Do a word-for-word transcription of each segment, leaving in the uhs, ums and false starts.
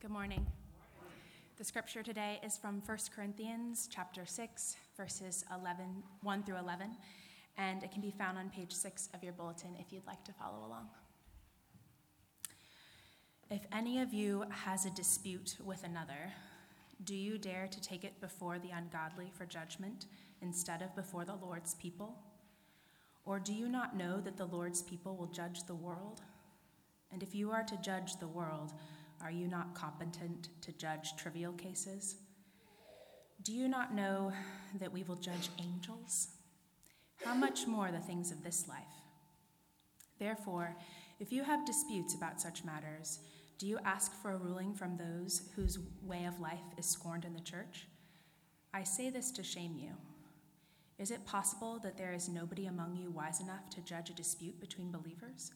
Good morning. The scripture today is from First Corinthians chapter six, verses eleven, one through eleven, and it can be found on page six of your bulletin if you'd like to follow along. If any of you has a dispute with another, do you dare to take it before the ungodly for judgment instead of before the Lord's people? Or do you not know that the Lord's people will judge the world? And if you are to judge the world, are you not competent to judge trivial cases? Do you not know that we will judge angels? How much more the things of this life? Therefore, if you have disputes about such matters, do you ask for a ruling from those whose way of life is scorned in the church? I say this to shame you. Is it possible that there is nobody among you wise enough to judge a dispute between believers?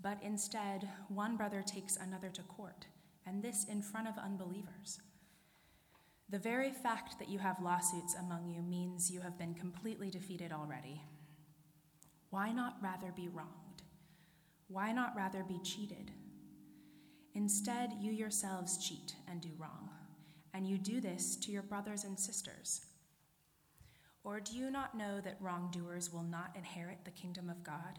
But instead, one brother takes another to court, and this in front of unbelievers. The very fact that you have lawsuits among you means you have been completely defeated already. Why not rather be wronged? Why not rather be cheated? Instead, you yourselves cheat and do wrong, and you do this to your brothers and sisters. Or do you not know that wrongdoers will not inherit the kingdom of God?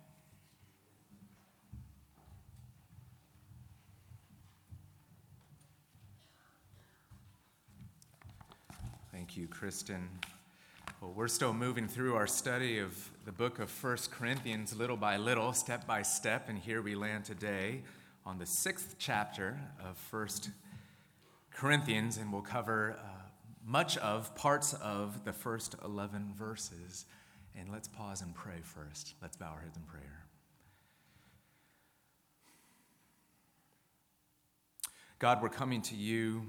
Thank you, Kristen. Well, we're still moving through our study of the book of First Corinthians little by little, step by step, and here we land today on the sixth chapter of First Corinthians, and we'll cover uh, much of, parts of, the first eleven verses. And let's pause and pray first. Let's bow our heads in prayer. God, we're coming to you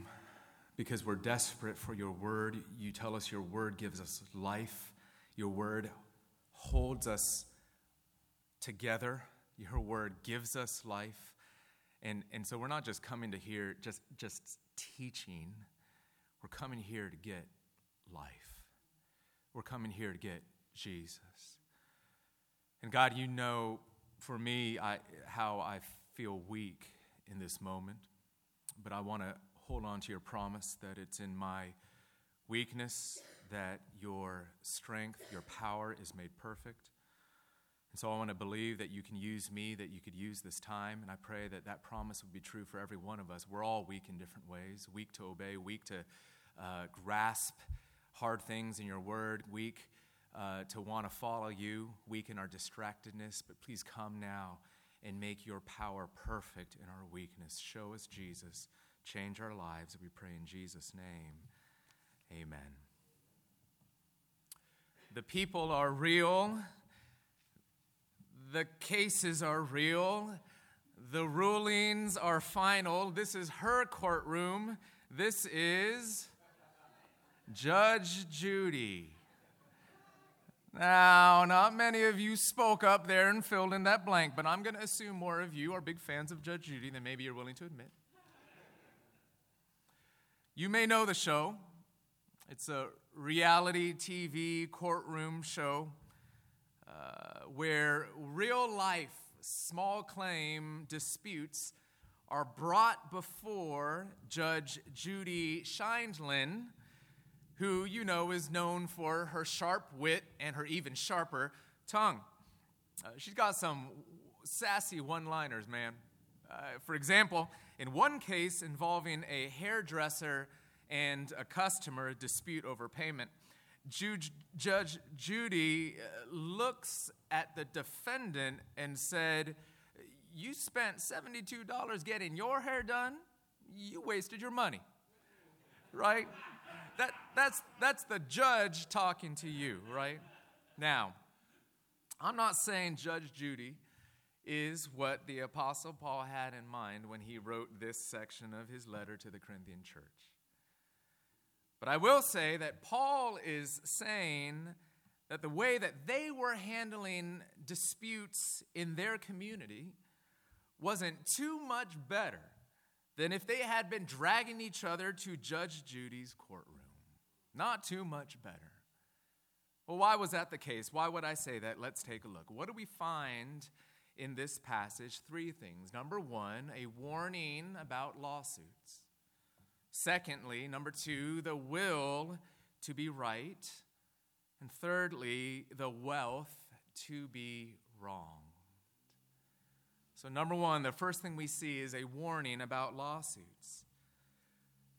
because we're desperate for your word. You tell us your word gives us life. Your word holds us together. Your word gives us life. And, and so we're not just coming to hear just, just teaching. We're coming here to get life. We're coming here to get Jesus. And God, you know for me I, how I feel weak in this moment. But I want to hold on to your promise that it's in my weakness that your strength, your power is made perfect. And so I want to believe that you can use me, that you could use this time, and I pray that that promise would be true for every one of us. We're all weak in different ways, weak to obey, weak to uh, grasp hard things in your word, weak uh, to want to follow you, weak in our distractedness, but please come now and make your power perfect in our weakness. Show us Jesus. Change our lives, we pray in Jesus' name. Amen. The people are real. The cases are real. The rulings are final. This is her courtroom. This is Judge Judy. Now, not many of you spoke up there and filled in that blank, but I'm going to assume more of you are big fans of Judge Judy than maybe you're willing to admit. You may know the show. It's a reality T V courtroom show uh, where real-life small claim disputes are brought before Judge Judy Scheindlin, who you know is known for her sharp wit and her even sharper tongue. Uh, she's got some sassy one-liners, man. Uh, for example, in one case involving a hairdresser and a customer dispute over payment, Jude, Judge Judy looks at the defendant and said, "You spent seventy-two dollars getting your hair done. You wasted your money." Right? That that's that's the judge talking to you, right? Now, I'm not saying Judge Judy is what the Apostle Paul had in mind when he wrote this section of his letter to the Corinthian church. But I will say that Paul is saying that the way that they were handling disputes in their community wasn't too much better than if they had been dragging each other to Judge Judy's courtroom. Not too much better. Well, why was that the case? Why would I say that? Let's take a look. What do we find in this passage? Three things. Number one, a warning about lawsuits. Secondly, number two, the will to be right. And thirdly, the wealth to be wrong. So number one, the first thing we see is a warning about lawsuits.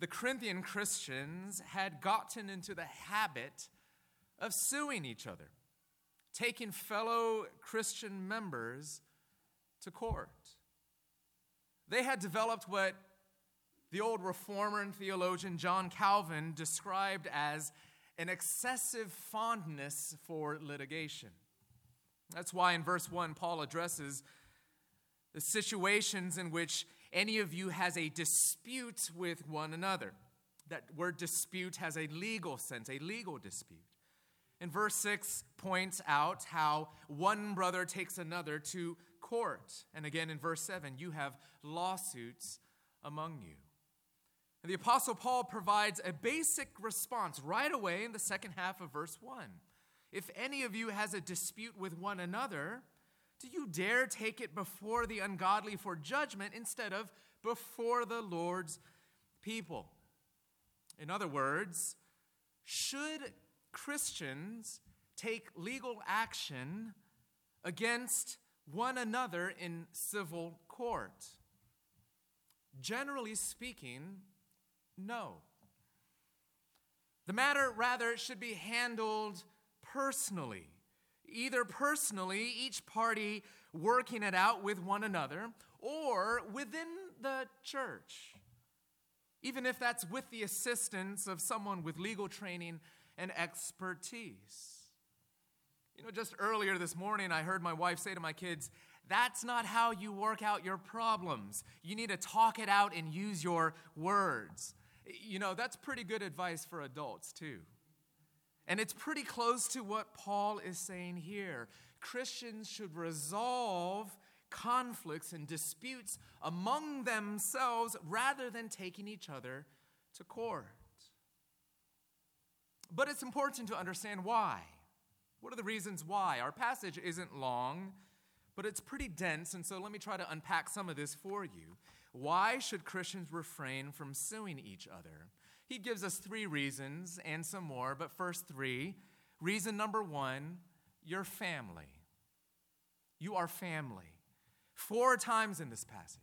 The Corinthian Christians had gotten into the habit of suing each other, taking fellow Christian members to court. They had developed what the old reformer and theologian John Calvin described as an excessive fondness for litigation. That's why in verse one, Paul addresses the situations in which any of you has a dispute with one another. That word dispute has a legal sense, a legal dispute. And verse six points out how one brother takes another to court. And again in verse seven, you have lawsuits among you. And the Apostle Paul provides a basic response right away in the second half of verse one. If any of you has a dispute with one another, do you dare take it before the ungodly for judgment instead of before the Lord's people? In other words, should Christians take legal action against one another in civil court? Generally speaking, no. The matter, rather, should be handled personally. Either personally, each party working it out with one another, or within the church, even if that's with the assistance of someone with legal training and expertise. You know, just earlier this morning, I heard my wife say to my kids, that's not how you work out your problems. You need to talk it out and use your words. You know, that's pretty good advice for adults, too. And it's pretty close to what Paul is saying here. Christians should resolve conflicts and disputes among themselves rather than taking each other to court. But it's important to understand why. What are the reasons why? Our passage isn't long, but it's pretty dense, and so let me try to unpack some of this for you. Why should Christians refrain from suing each other? He gives us three reasons and some more, but first three. Reason number one, your family. You are family. Four times in this passage,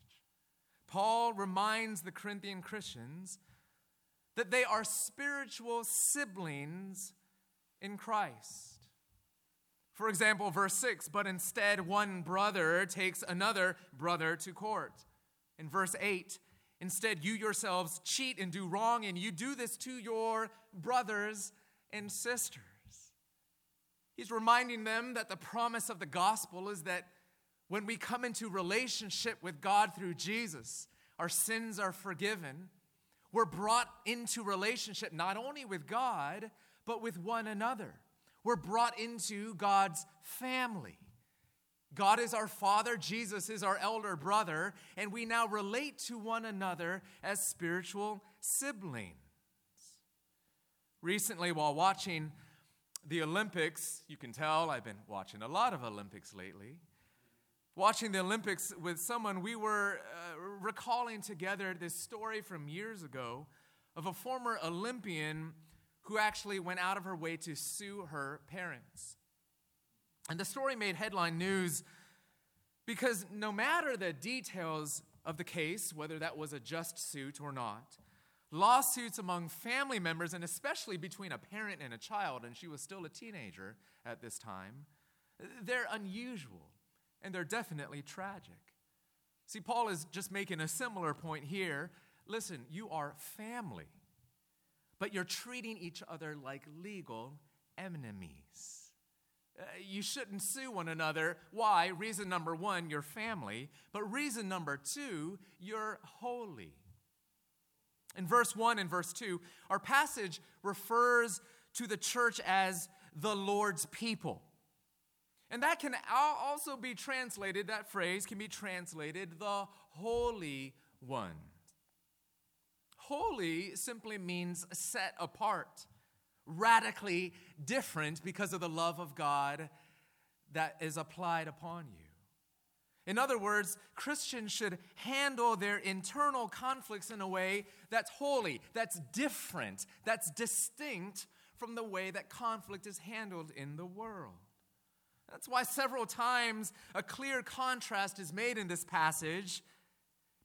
Paul reminds the Corinthian Christians that they are spiritual siblings in Christ. For example, verse six, but instead one brother takes another brother to court. In verse eight, instead you yourselves cheat and do wrong, and you do this to your brothers and sisters. He's reminding them that the promise of the gospel is that when we come into relationship with God through Jesus, our sins are forgiven. We're brought into relationship not only with God, but with one another. We're brought into God's family. God is our Father, Jesus is our elder brother, and we now relate to one another as spiritual siblings. Recently, while watching the Olympics, you can tell I've been watching a lot of Olympics lately. Watching the Olympics with someone, we were uh, recalling together this story from years ago of a former Olympian who actually went out of her way to sue her parents. And the story made headline news because no matter the details of the case, whether that was a just suit or not, lawsuits among family members, and especially between a parent and a child, and she was still a teenager at this time, they're unusual. And they're definitely tragic. See, Paul is just making a similar point here. Listen, you are family, but you're treating each other like legal enemies. Uh, you shouldn't sue one another. Why? Reason number one, your family. But reason number two, you're holy. In verse one and verse two, our passage refers to the church as the Lord's people. And that can also be translated, that phrase can be translated, the holy one. Holy simply means set apart, radically different because of the love of God that is applied upon you. In other words, Christians should handle their internal conflicts in a way that's holy, that's different, that's distinct from the way that conflict is handled in the world. That's why several times a clear contrast is made in this passage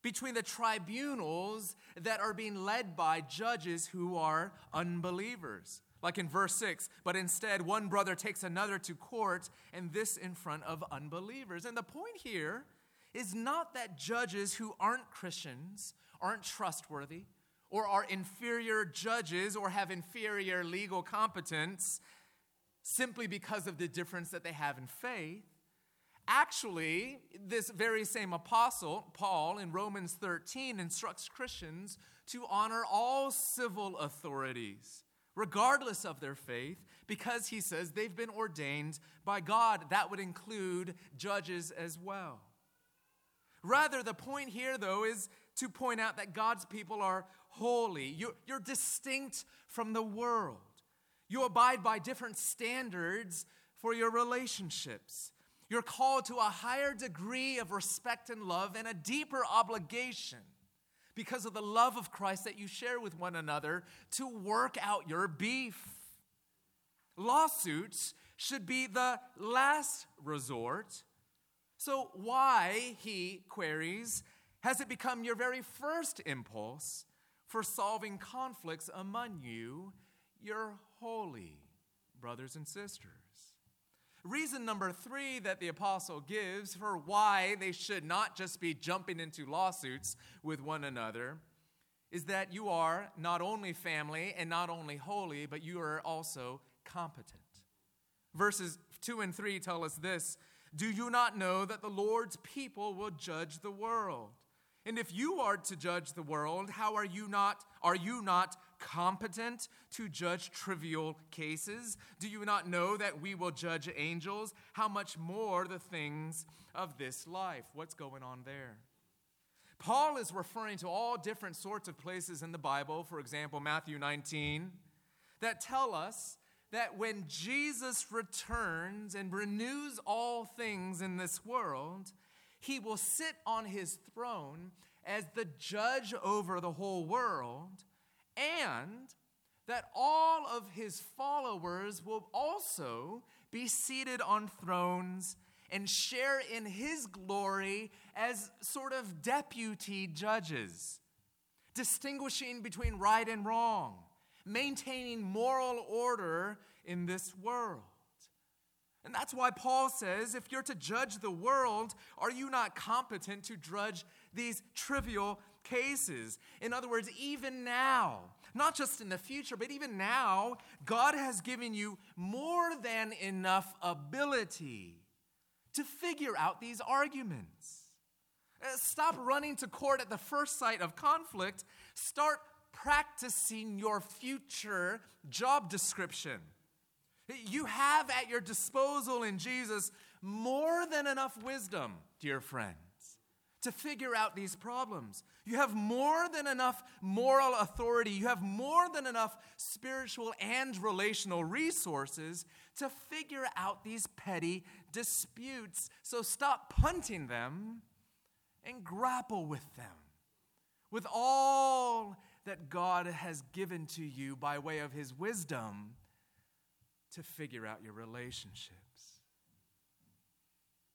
between the tribunals that are being led by judges who are unbelievers. Like in verse six, but instead one brother takes another to court, and this in front of unbelievers. And the point here is not that judges who aren't Christians aren't trustworthy or are inferior judges or have inferior legal competence simply because of the difference that they have in faith. Actually, this very same apostle, Paul, in Romans thirteen, instructs Christians to honor all civil authorities, regardless of their faith, because he says they've been ordained by God. That would include judges as well. Rather, the point here, though, is to point out that God's people are holy. You're, you're distinct from the world. You abide by different standards for your relationships. You're called to a higher degree of respect and love and a deeper obligation because of the love of Christ that you share with one another to work out your beef. Lawsuits should be the last resort. So why, he queries, has it become your very first impulse for solving conflicts among you? You're holy, brothers and sisters. Reason number three that the apostle gives for why they should not just be jumping into lawsuits with one another is that you are not only family and not only holy, but you are also competent. Verses two and three tell us this: do you not know that the Lord's people will judge the world? And if you are to judge the world, how are you not, are you not competent to judge trivial cases? Do you not know that we will judge angels? How much more the things of this life? What's going on there? Paul is referring to all different sorts of places in the Bible, for example, Matthew nineteen, that tell us that when Jesus returns and renews all things in this world, he will sit on his throne as the judge over the whole world, and that all of his followers will also be seated on thrones and share in his glory as sort of deputy judges, distinguishing between right and wrong, maintaining moral order in this world. And that's why Paul says, if you're to judge the world, are you not competent to judge these trivial cases? In other words, even now, not just in the future, but even now, God has given you more than enough ability to figure out these arguments. Stop running to court at the first sight of conflict. Start practicing your future job description. You have at your disposal in Jesus more than enough wisdom, dear friends, to figure out these problems. You have more than enough moral authority. You have more than enough spiritual and relational resources to figure out these petty disputes. So stop punting them and grapple with them with all that God has given to you by way of his wisdom to figure out your relationships.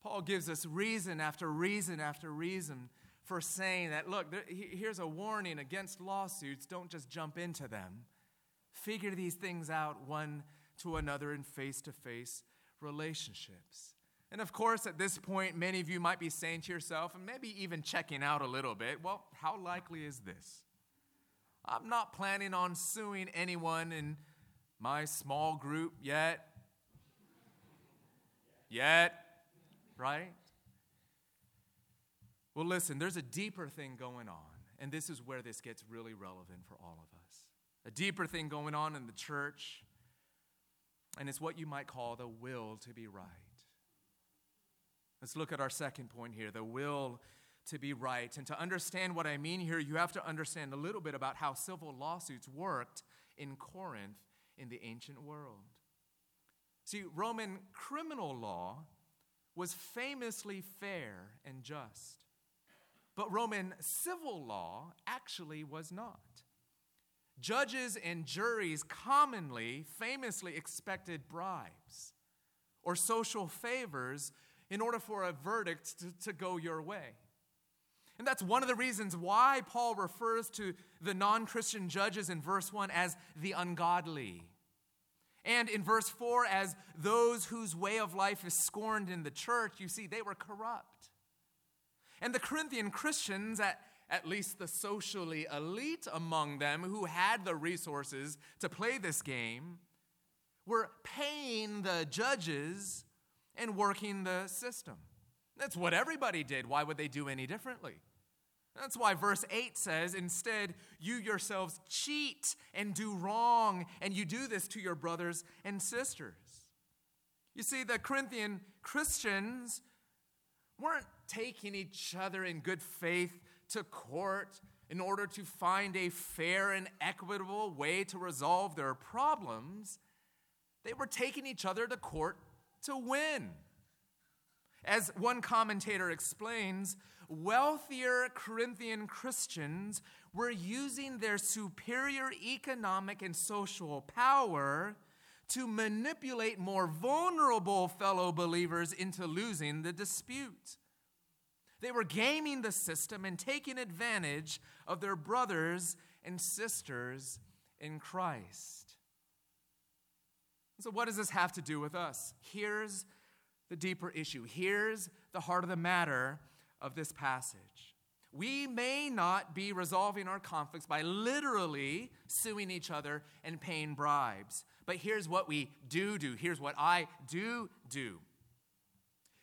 Paul gives us reason after reason after reason for saying that, look, there, here's a warning against lawsuits. Don't just jump into them. Figure these things out one to another in face-to-face relationships. And of course, at this point, many of you might be saying to yourself, and maybe even checking out a little bit, well, how likely is this? I'm not planning on suing anyone in my small group yet. Yet. Right? Well, listen, there's a deeper thing going on. And this is where this gets really relevant for all of us. A deeper thing going on in the church. And it's what you might call the will to be right. Let's look at our second point here, the will to be right. And to understand what I mean here, you have to understand a little bit about how civil lawsuits worked in Corinth in the ancient world. See, Roman criminal law was famously fair and just. But Roman civil law actually was not. Judges and juries commonly, famously expected bribes or social favors in order for a verdict to, to go your way. And that's one of the reasons why Paul refers to the non-Christian judges in verse one as the ungodly. And in verse four as those whose way of life is scorned in the church. You see, they were corrupt. And the Corinthian Christians, at, at least the socially elite among them who had the resources to play this game, were paying the judges and working the system. That's what everybody did. Why would they do any differently? That's why verse eight says, instead, you yourselves cheat and do wrong, and you do this to your brothers and sisters. You see, the Corinthian Christians weren't taking each other in good faith to court in order to find a fair and equitable way to resolve their problems. They were taking each other to court to win. As one commentator explains, wealthier Corinthian Christians were using their superior economic and social power to manipulate more vulnerable fellow believers into losing the dispute. They were gaming the system and taking advantage of their brothers and sisters in Christ. So what does this have to do with us? Here's the deeper issue. Here's the heart of the matter of this passage. We may not be resolving our conflicts by literally suing each other and paying bribes. But here's what we do do. Here's what I do do.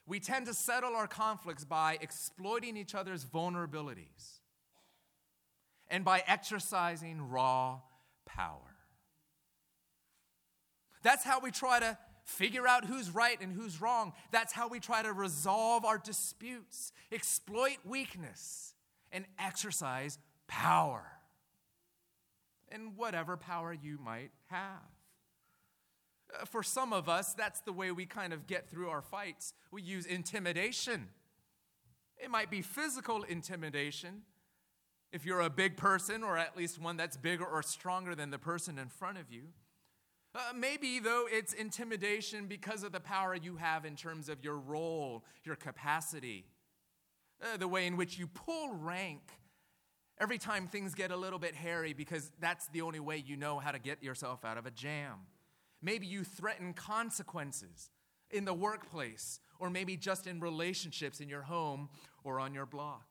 We tend to settle our conflicts by exploiting each other's vulnerabilities and by exercising raw power. That's how we try to figure out who's right and who's wrong. That's how we try to resolve our disputes, exploit weakness, and exercise power. And whatever power you might have. For some of us, that's the way we kind of get through our fights. We use intimidation. It might be physical intimidation. If you're a big person, or at least one that's bigger or stronger than the person in front of you. Uh, maybe, though, it's intimidation because of the power you have in terms of your role, your capacity, uh, the way in which you pull rank every time things get a little bit hairy because that's the only way you know how to get yourself out of a jam. Maybe you threaten consequences in the workplace or maybe just in relationships in your home or on your block.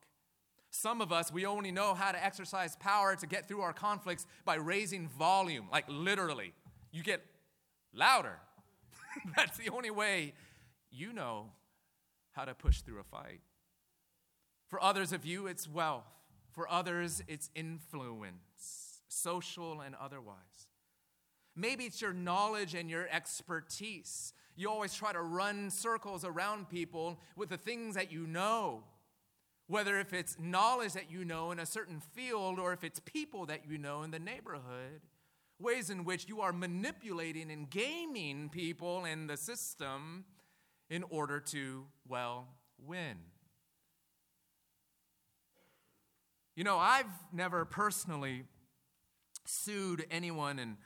Some of us, we only know how to exercise power to get through our conflicts by raising volume, like literally. You get louder. That's the only way you know how to push through a fight. For others of you, it's wealth. For others, it's influence, social and otherwise. Maybe it's your knowledge and your expertise. You always try to run circles around people with the things that you know, whether if it's knowledge that you know in a certain field or if it's people that you know in the neighborhood. Ways in which you are manipulating and gaming people and the system in order to, well, win. You know, I've never personally sued anyone in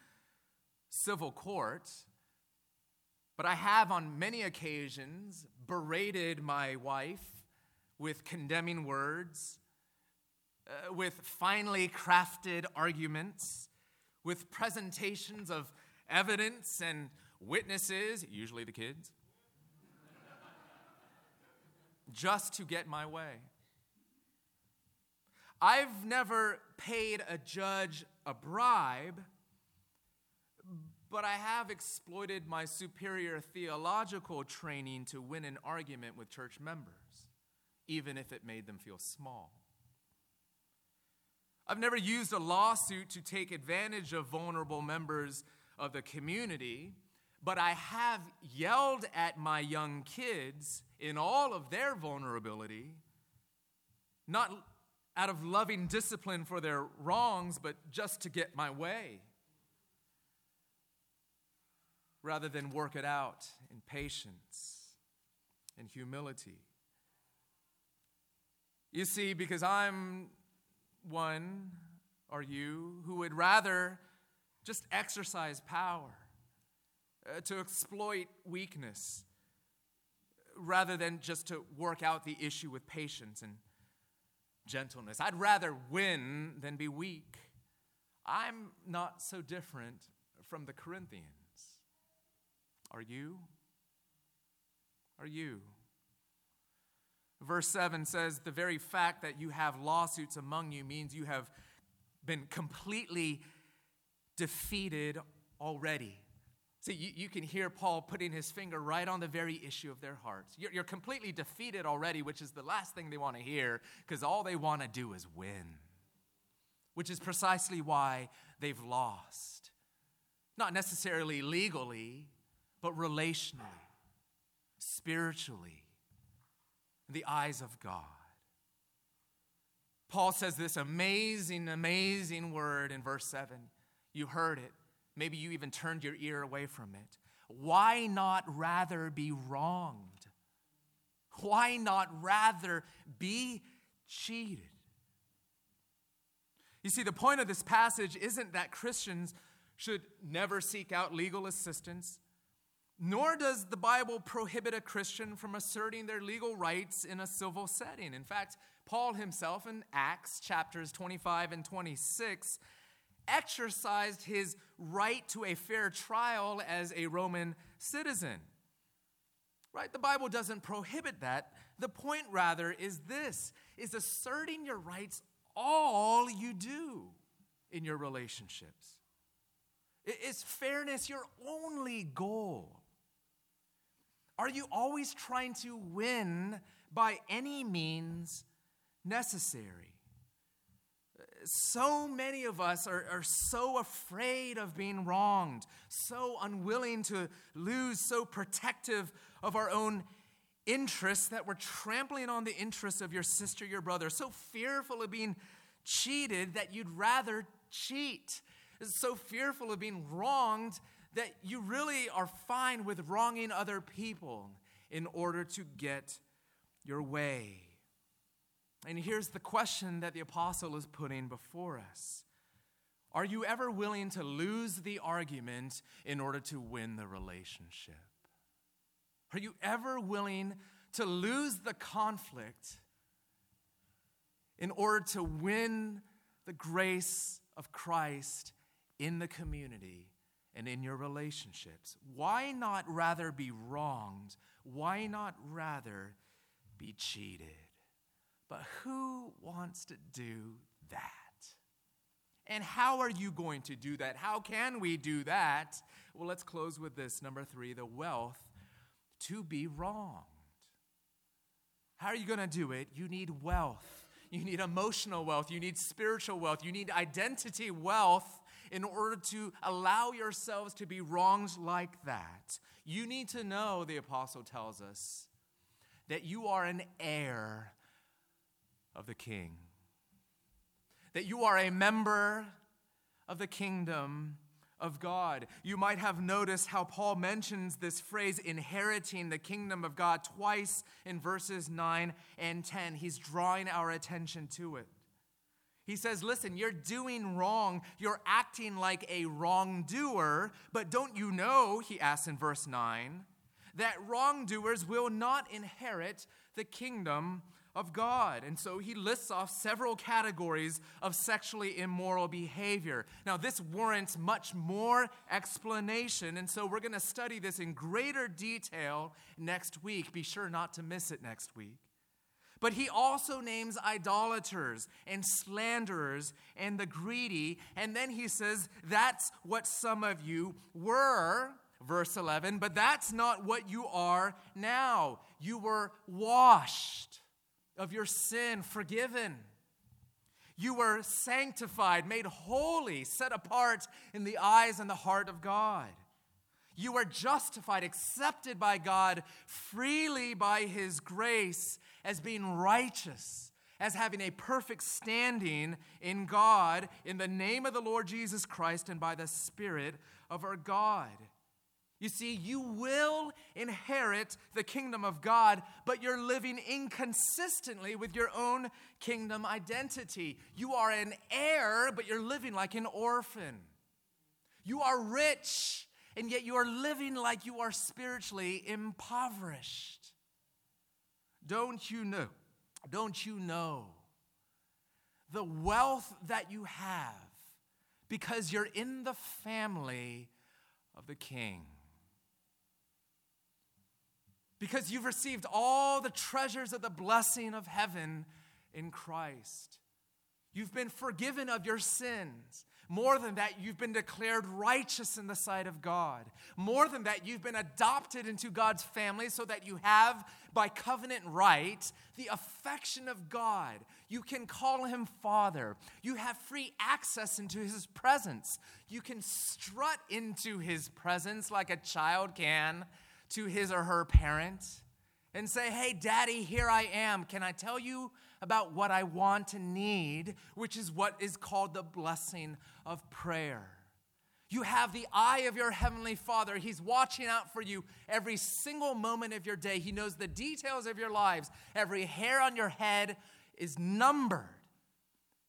civil court, but I have on many occasions berated my wife with condemning words, uh, with finely crafted arguments, with presentations of evidence and witnesses, usually the kids, just to get my way. I've never paid a judge a bribe, but I have exploited my superior theological training to win an argument with church members, even if it made them feel small. I've never used a lawsuit to take advantage of vulnerable members of the community, but I have yelled at my young kids in all of their vulnerability, not out of loving discipline for their wrongs, but just to get my way, rather than work it out in patience and humility. You see, because I'm one, or you, who would rather just exercise power, uh, to exploit weakness, rather than just to work out the issue with patience and gentleness. I'd rather win than be weak. I'm not so different from the Corinthians. Are you? Are you? Verse seven says, the very fact that you have lawsuits among you means you have been completely defeated already. So you, you can hear Paul putting his finger right on the very issue of their hearts. You're, you're completely defeated already, which is the last thing they want to hear, because all they want to do is win, which is precisely why they've lost. Not necessarily legally, but relationally, spiritually, in the eyes of God. Paul says this amazing, amazing word in verse seven. You heard it. Maybe you even turned your ear away from it. Why not rather be wronged? Why not rather be cheated? You see, the point of this passage isn't that Christians should never seek out legal assistance, nor does the Bible prohibit a Christian from asserting their legal rights in a civil setting. In fact, Paul himself in Acts chapters twenty-five and twenty-six exercised his right to a fair trial as a Roman citizen. Right? The Bible doesn't prohibit that. The point, rather, is this, is asserting your rights all you do in your relationships. Is fairness your only goal? Are you always trying to win by any means necessary? So many of us are, are so afraid of being wronged, so unwilling to lose, so protective of our own interests that we're trampling on the interests of your sister, your brother, so fearful of being cheated that you'd rather cheat, so fearful of being wronged that you really are fine with wronging other people in order to get your way. And here's the question that the apostle is putting before us. Are you ever willing to lose the argument in order to win the relationship? Are you ever willing to lose the conflict in order to win the grace of Christ in the community and in your relationships? Why not rather be wronged? Why not rather be cheated? But who wants to do that? And how are you going to do that? How can we do that? Well, let's close with this. Number three, the wealth to be wronged. How are you going to do it? You need wealth. You need emotional wealth. You need spiritual wealth. You need identity wealth. In order to allow yourselves to be wronged like that, you need to know, the apostle tells us, that you are an heir of the king, that you are a member of the kingdom of God. You might have noticed how Paul mentions this phrase, inheriting the kingdom of God, twice in verses nine and ten. He's drawing our attention to it. He says, listen, you're doing wrong. You're acting like a wrongdoer. But don't you know, he asks in verse nine, that wrongdoers will not inherit the kingdom of God. And so he lists off several categories of sexually immoral behavior. Now, this warrants much more explanation. And so we're going to study this in greater detail next week. Be sure not to miss it next week. But he also names idolaters and slanderers and the greedy. And then he says, that's what some of you were, verse eleven, but that's not what you are now. You were washed of your sin, forgiven. You were sanctified, made holy, set apart in the eyes and the heart of God. You are justified, accepted by God freely by his grace as being righteous, as having a perfect standing in God in the name of the Lord Jesus Christ and by the Spirit of our God. You see, you will inherit the kingdom of God, but you're living inconsistently with your own kingdom identity. You are an heir, but you're living like an orphan. You are rich, and yet you are living like you are spiritually impoverished. Don't you know, don't you know the wealth that you have because you're in the family of the King? Because you've received all the treasures of the blessing of heaven in Christ. You've been forgiven of your sins. More than that, you've been declared righteous in the sight of God. More than that, you've been adopted into God's family so that you have, by covenant right, the affection of God. You can call him Father. You have free access into his presence. You can strut into his presence like a child can to his or her parent and say, hey, Daddy, here I am. Can I tell you about what I want and need, which is what is called the blessing of prayer? You have the eye of your heavenly Father. He's watching out for you every single moment of your day. He knows the details of your lives. Every hair on your head is numbered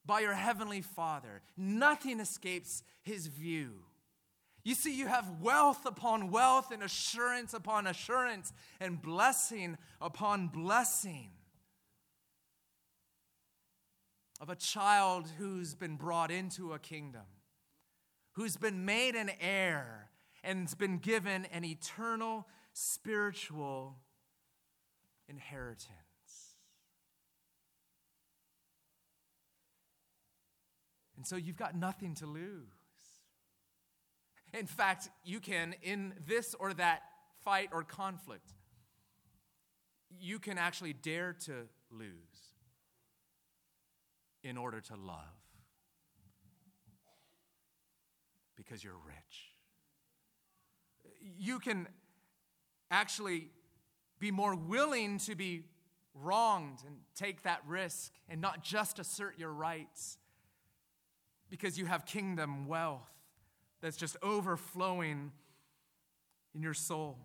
by your heavenly Father. Nothing escapes his view. You see, you have wealth upon wealth and assurance upon assurance and blessing upon blessing of a child who's been brought into a kingdom, who's been made an heir, and has been given an eternal spiritual inheritance. And so you've got nothing to lose. In fact, you can, in this or that fight or conflict, you can actually dare to lose in order to love, because you're rich. You can actually be more willing to be wronged and take that risk and not just assert your rights, because you have kingdom wealth that's just overflowing in your soul.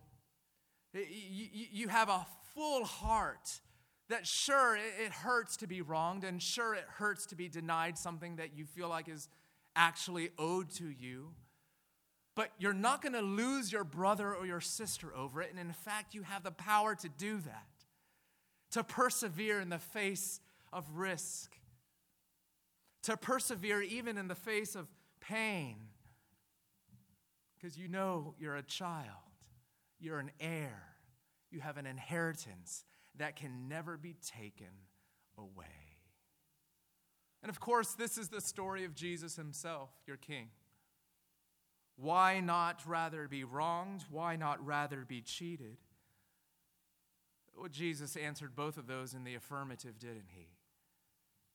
You have a full heart that sure, it hurts to be wronged, and sure, it hurts to be denied something that you feel like is actually owed to you. But you're not going to lose your brother or your sister over it. And in fact, you have the power to do that, to persevere in the face of risk, to persevere even in the face of pain, because you know you're a child, you're an heir, you have an inheritance that can never be taken away. And of course, this is the story of Jesus himself, your King. Why not rather be wronged? Why not rather be cheated? Well, Jesus answered both of those in the affirmative, didn't he?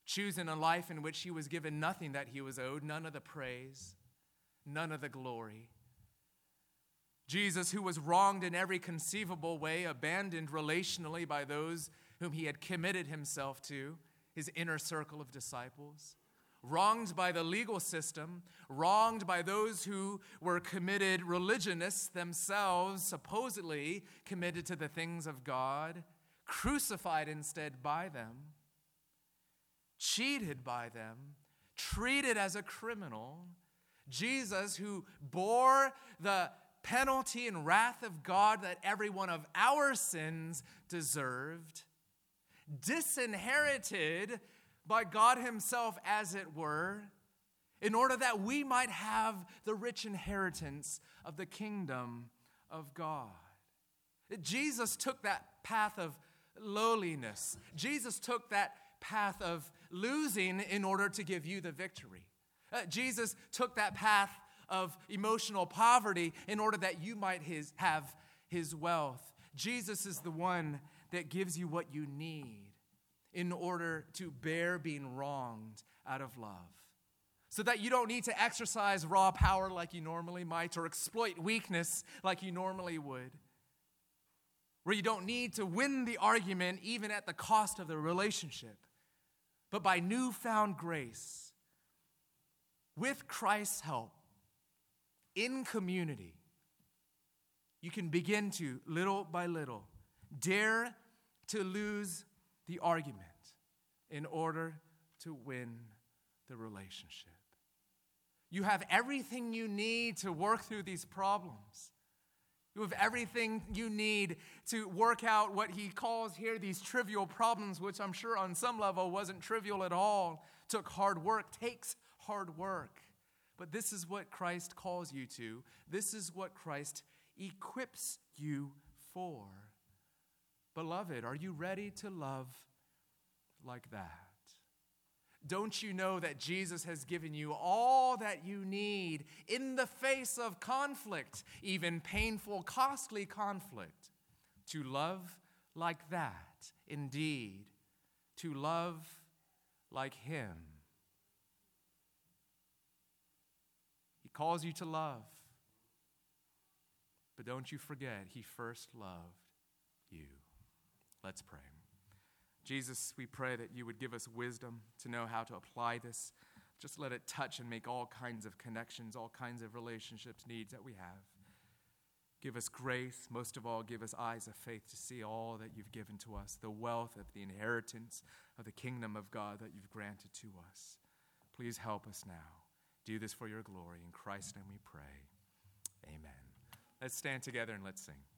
Choosing a life in which he was given nothing that he was owed, none of the praise, none of the glory. Jesus, who was wronged in every conceivable way, abandoned relationally by those whom he had committed himself to, his inner circle of disciples, wronged by the legal system, wronged by those who were committed religionists themselves, supposedly committed to the things of God, crucified instead by them, cheated by them, treated as a criminal. Jesus, who bore the penalty and wrath of God that every one of our sins deserved, disinherited by God himself, as it were, in order that we might have the rich inheritance of the kingdom of God. Jesus took that path of lowliness. Jesus took that path of losing in order to give you the victory. Uh, Jesus took that path of emotional poverty in order that you might his, have his wealth. Jesus is the one that gives you what you need in order to bear being wronged out of love, so that you don't need to exercise raw power like you normally might, or exploit weakness like you normally would, where you don't need to win the argument even at the cost of the relationship. But by newfound grace, with Christ's help, in community, you can begin to, little by little, dare to lose the argument in order to win the relationship. You have everything you need to work through these problems. You have everything you need to work out what he calls here these trivial problems, which I'm sure on some level wasn't trivial at all. Took hard work, takes hard work. But this is what Christ calls you to. This is what Christ equips you for. Beloved, are you ready to love like that? Don't you know that Jesus has given you all that you need in the face of conflict, even painful, costly conflict, to love like that? Indeed, to love like him. He calls you to love. But don't you forget, he first loved you. Let's pray. Jesus, we pray that you would give us wisdom to know how to apply this. Just let it touch and make all kinds of connections, all kinds of relationships, needs that we have. Give us grace. Most of all, give us eyes of faith to see all that you've given to us, the wealth of the inheritance of the kingdom of God that you've granted to us. Please help us now. Do this for your glory. In Christ's name we pray. Amen. Let's stand together and let's sing.